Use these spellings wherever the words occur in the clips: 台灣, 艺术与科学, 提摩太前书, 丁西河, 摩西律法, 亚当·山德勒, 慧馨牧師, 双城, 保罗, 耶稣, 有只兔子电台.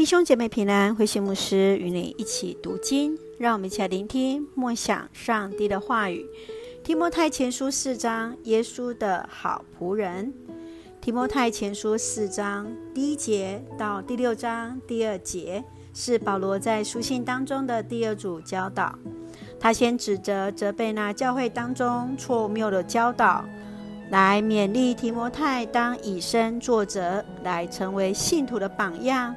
弟兄姐妹平安，慧馨牧师与你一起读经，让我们一起来聆听默想上帝的话语。提摩太前书4章，耶稣的好仆人。提摩太前书4章1节到6章2节，是保罗在书信当中的第二组教导。他先指责责备那教会当中错谬的教导，来勉励提摩太当以身作则，来成为信徒的榜样，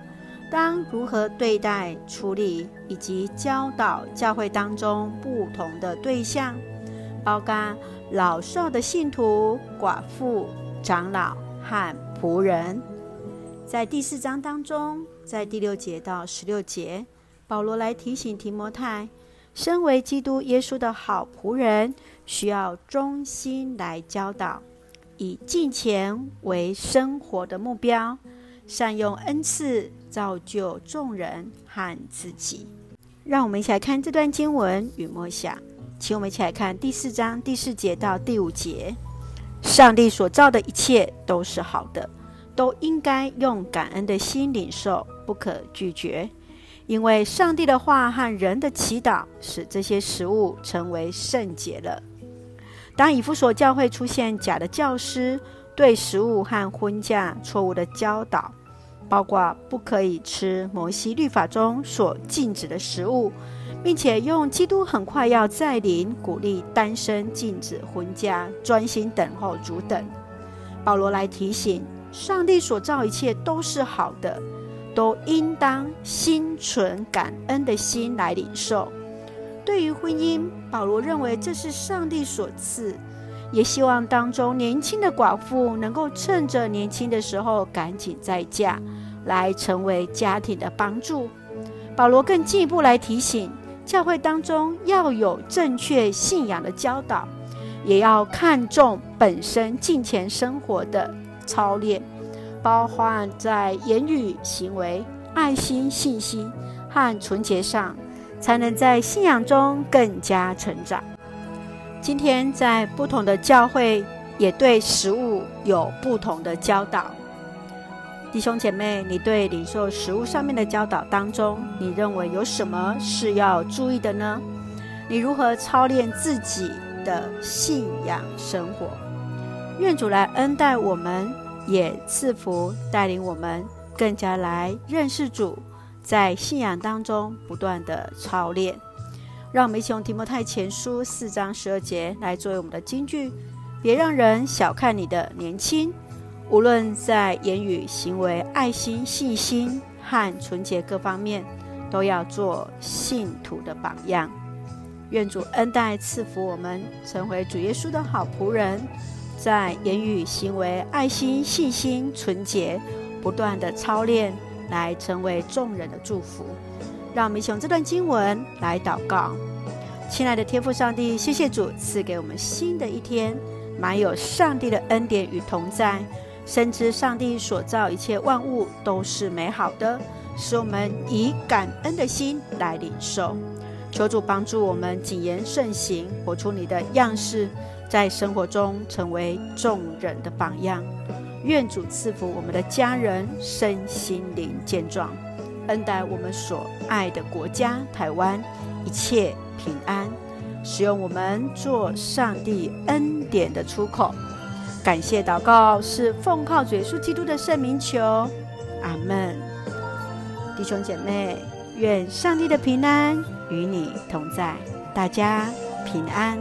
当如何对待、处理以及教导教会当中不同的对象，包括老少的信徒、寡妇、长老和仆人。在第4章当中，在第6节到16节，保罗来提醒提摩太，身为基督耶稣的好仆人，需要忠心来教导，以敬虔为生活的目标，善用恩赐造就众人和自己。让我们一起来看这段经文与默想，请我们一起来看第4章第4节到第5节。上帝所造的一切都是好的，都应该用感恩的心领受，不可拒绝，因为上帝的话和人的祈祷使这些食物成为圣洁了。当以弗所教会出现假的教师，对食物和婚嫁错误的教导，包括不可以吃摩西律法中所禁止的食物，并且用基督很快要再临鼓励单身、禁止婚嫁、专心等候主等。保罗来提醒，上帝所造一切都是好的，都应当心存感恩的心来领受。对于婚姻，保罗认为这是上帝所赐，也希望当中年轻的寡妇能够趁着年轻的时候赶紧再嫁，来成为家庭的帮助。保罗更进一步来提醒，教会当中要有正确信仰的教导，也要看重本身敬虔生活的操练，包含在言语、行为、爱心、信心和纯洁上，才能在信仰中更加成长。今天在不同的教会也对食物有不同的教导。弟兄姐妹，你对领受食物上面的教导当中，你认为有什么是要注意的呢？你如何操练自己的信仰生活？愿主来恩待我们，也赐福带领我们更加来认识主，在信仰当中不断的操练。让我们一起用提摩太前书4章12节来作为我们的金句：别让人小看你的年轻，无论在言语、行为、爱心、信心和纯洁各方面，都要做信徒的榜样。愿主恩待赐福我们，成为主耶稣的好仆人，在言语、行为、爱心、信心、纯洁不断的操练，来成为众人的祝福。让我们一起用这段经文来祷告。亲爱的天父上帝，谢谢主赐给我们新的一天，满有上帝的恩典与同在，深知上帝所造一切万物都是美好的，使我们以感恩的心来领受。求主帮助我们谨言慎行，活出你的样式，在生活中成为众人的榜样。愿主赐福我们的家人身心灵健壮，恩待我们所爱的国家台湾，一切平安，使用我们做上帝恩典的出口。感谢祷告是奉靠主耶稣基督的圣名求，阿们。弟兄姐妹，愿上帝的平安与你同在，大家平安。